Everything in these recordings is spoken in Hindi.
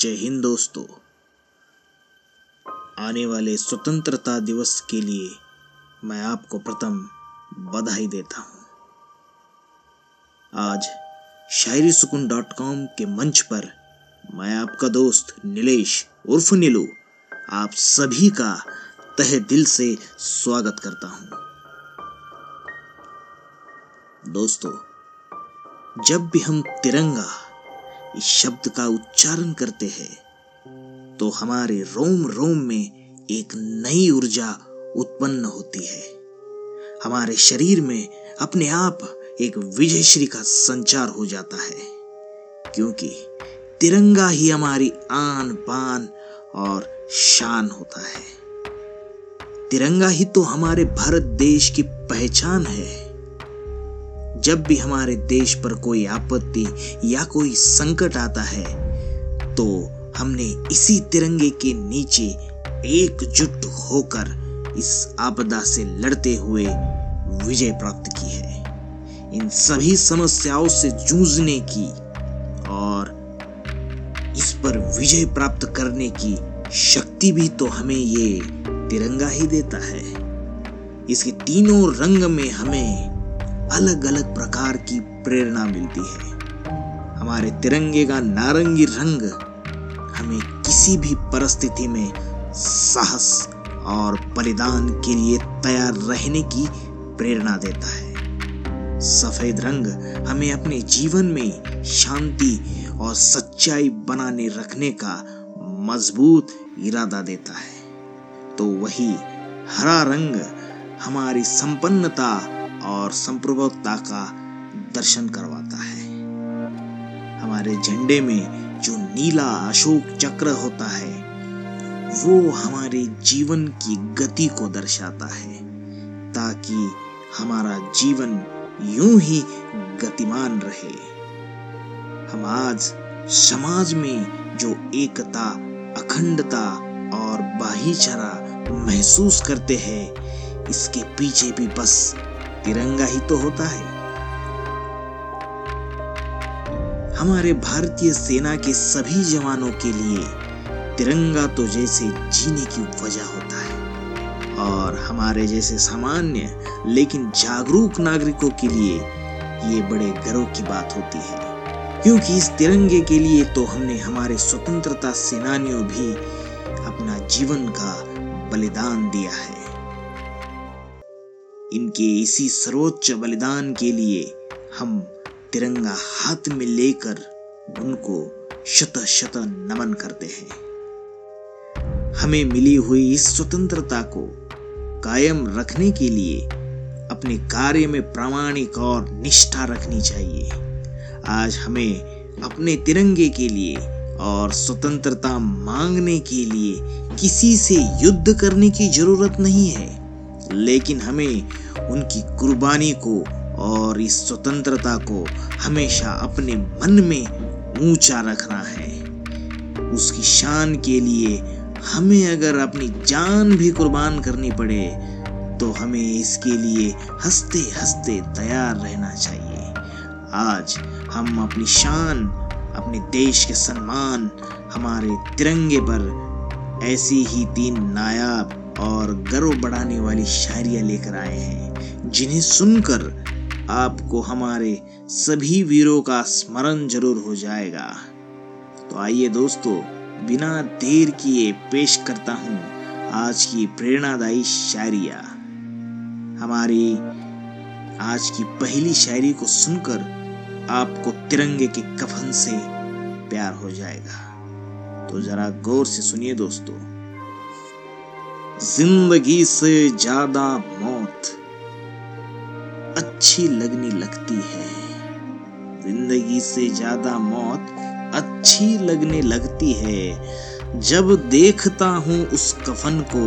जय हिंद दोस्तों, आने वाले स्वतंत्रता दिवस के लिए मैं आपको प्रथम बधाई देता हूं। आज शायरीसुकुन.com के मंच पर मैं आपका दोस्त निलेश उर्फ नीलू आप सभी का तहे दिल से स्वागत करता हूं। दोस्तों, जब भी हम तिरंगा इस शब्द का उच्चारण करते हैं तो हमारे रोम रोम में एक नई ऊर्जा उत्पन्न होती है। हमारे शरीर में अपने आप एक विजयश्री का संचार हो जाता है, क्योंकि तिरंगा ही हमारी आन बान और शान होता है। तिरंगा ही तो हमारे भारत देश की पहचान है। जब भी हमारे देश पर कोई आपत्ति या कोई संकट आता है तो हमने इसी तिरंगे के नीचे एकजुट होकर इस आपदा से लड़ते हुए विजय प्राप्त की है। इन सभी समस्याओं से जूझने की और इस पर विजय प्राप्त करने की शक्ति भी तो हमें ये तिरंगा ही देता है। इसके तीनों रंग में हमें अलग अलग प्रकार की प्रेरणा मिलती है। हमारे तिरंगे का नारंगी रंग हमें किसी भी परिस्थिति में साहस और बलिदान के लिए तैयार रहने की प्रेरणा देता है। सफेद रंग हमें अपने जीवन में शांति और सच्चाई बनाने रखने का मजबूत इरादा देता है, तो वही हरा रंग हमारी संपन्नता और संप्रभुता का दर्शन करवाता है। हमारे झंडे में जो नीला अशोक चक्र होता है वो हमारे जीवन की गति को दर्शाता है, ताकि हमारा जीवन यूं ही गतिमान रहे। हम आज समाज में जो एकता, अखंडता और भाईचारा महसूस करते हैं, इसके पीछे भी बस तिरंगा ही तो होता है। हमारे भारतीय सेना के सभी जवानों के लिए तिरंगा तो जैसे जीने की वजह होता है, और हमारे जैसे सामान्य लेकिन जागरूक नागरिकों के लिए ये बड़े गर्व की बात होती है, क्योंकि इस तिरंगे के लिए तो हमने हमारे स्वतंत्रता सेनानियों भी अपना जीवन का बलिदान दिया है। इनके इसी सर्वोच्च बलिदान के लिए हम तिरंगा हाथ में लेकर उनको शत शत नमन करते हैं। हमें मिली हुई इस स्वतंत्रता को कायम रखने के लिए अपने कार्य में प्रामाणिक और निष्ठा रखनी चाहिए। आज हमें अपने तिरंगे के लिए और स्वतंत्रता मांगने के लिए किसी से युद्ध करने की जरूरत नहीं है, लेकिन हमें उनकी कुर्बानी को और इस स्वतंत्रता को हमेशा अपने मन में ऊंचा रखना है। उसकी शान के लिए हमें अगर अपनी जान भी कुर्बान करनी पड़े तो हमें इसके लिए हंसते हंसते तैयार रहना चाहिए। आज हम अपनी शान, अपने देश के सम्मान, हमारे तिरंगे पर ऐसी ही तीन नायाब और गर्व बढ़ाने वाली शायरियां लेकर आए हैं, जिन्हें सुनकर आपको हमारे सभी वीरों का स्मरण जरूर हो जाएगा। तो आइए दोस्तों, बिना देर किए पेश करता हूं आज की प्रेरणादायी शायरियां। हमारी आज की पहली शायरी को सुनकर आपको तिरंगे के कफन से प्यार हो जाएगा, तो जरा गौर से सुनिए दोस्तों। जिंदगी से ज्यादा मौत अच्छी लगने लगती है, जिंदगी से ज्यादा मौत अच्छी लगने लगती है। जब देखता हूँ उस कफन को,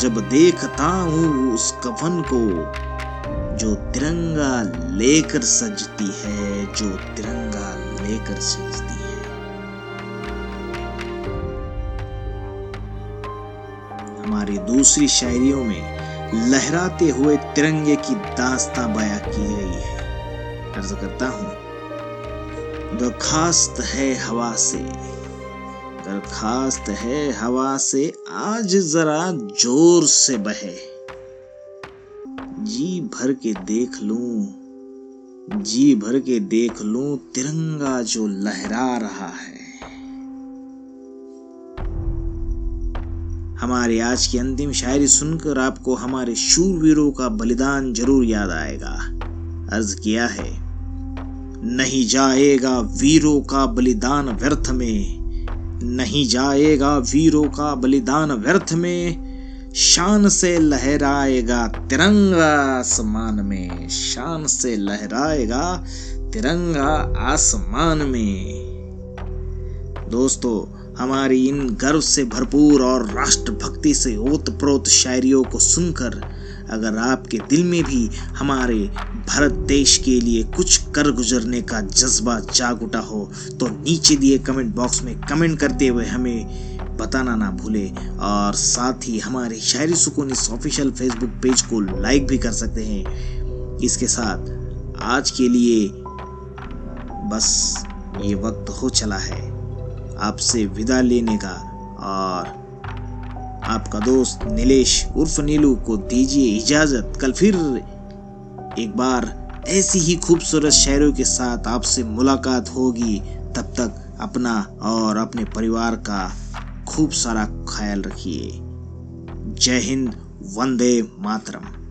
जब देखता हूँ उस कफन को, जो तिरंगा लेकर सजती है, जो तिरंगा लेकर सजती है। हमारी दूसरी शायरियों में लहराते हुए तिरंगे की दास्तां बयां की गई है। अर्ज करता हूं, दरखास्त है हवा से, दरखास्त है हवा से आज जरा जोर से बहे, जी भर के देख लूं, जी भर के देख लूं तिरंगा जो लहरा रहा है। हमारे आज की अंतिम शायरी सुनकर आपको हमारे शूरवीरों का बलिदान जरूर याद आएगा। अर्ज किया है, नहीं जाएगा वीरों का बलिदान व्यर्थ में, नहीं जाएगा वीरों का बलिदान व्यर्थ में, शान से लहराएगा तिरंगा आसमान में, शान से लहराएगा तिरंगा आसमान में। दोस्तों, हमारी इन गर्व से भरपूर और राष्ट्रभक्ति से ओतप्रोत शायरियों को सुनकर अगर आपके दिल में भी हमारे भारत देश के लिए कुछ कर गुजरने का जज्बा जाग उठा हो तो नीचे दिए कमेंट बॉक्स में कमेंट करते हुए हमें बताना ना भूले। और साथ ही हमारे शायरी सुकूनिस ऑफिशियल फेसबुक पेज को लाइक भी कर सकते हैं। इसके साथ आज के लिए बस ये वक्त हो चला है आपसे विदा लेने का, और आपका दोस्त निलेश उर्फ नीलू को दीजिए इजाजत। कल फिर एक बार ऐसी ही खूबसूरत शायरों के साथ आपसे मुलाकात होगी। तब तक अपना और अपने परिवार का खूब सारा ख्याल रखिए। जय हिंद, वंदे मातरम।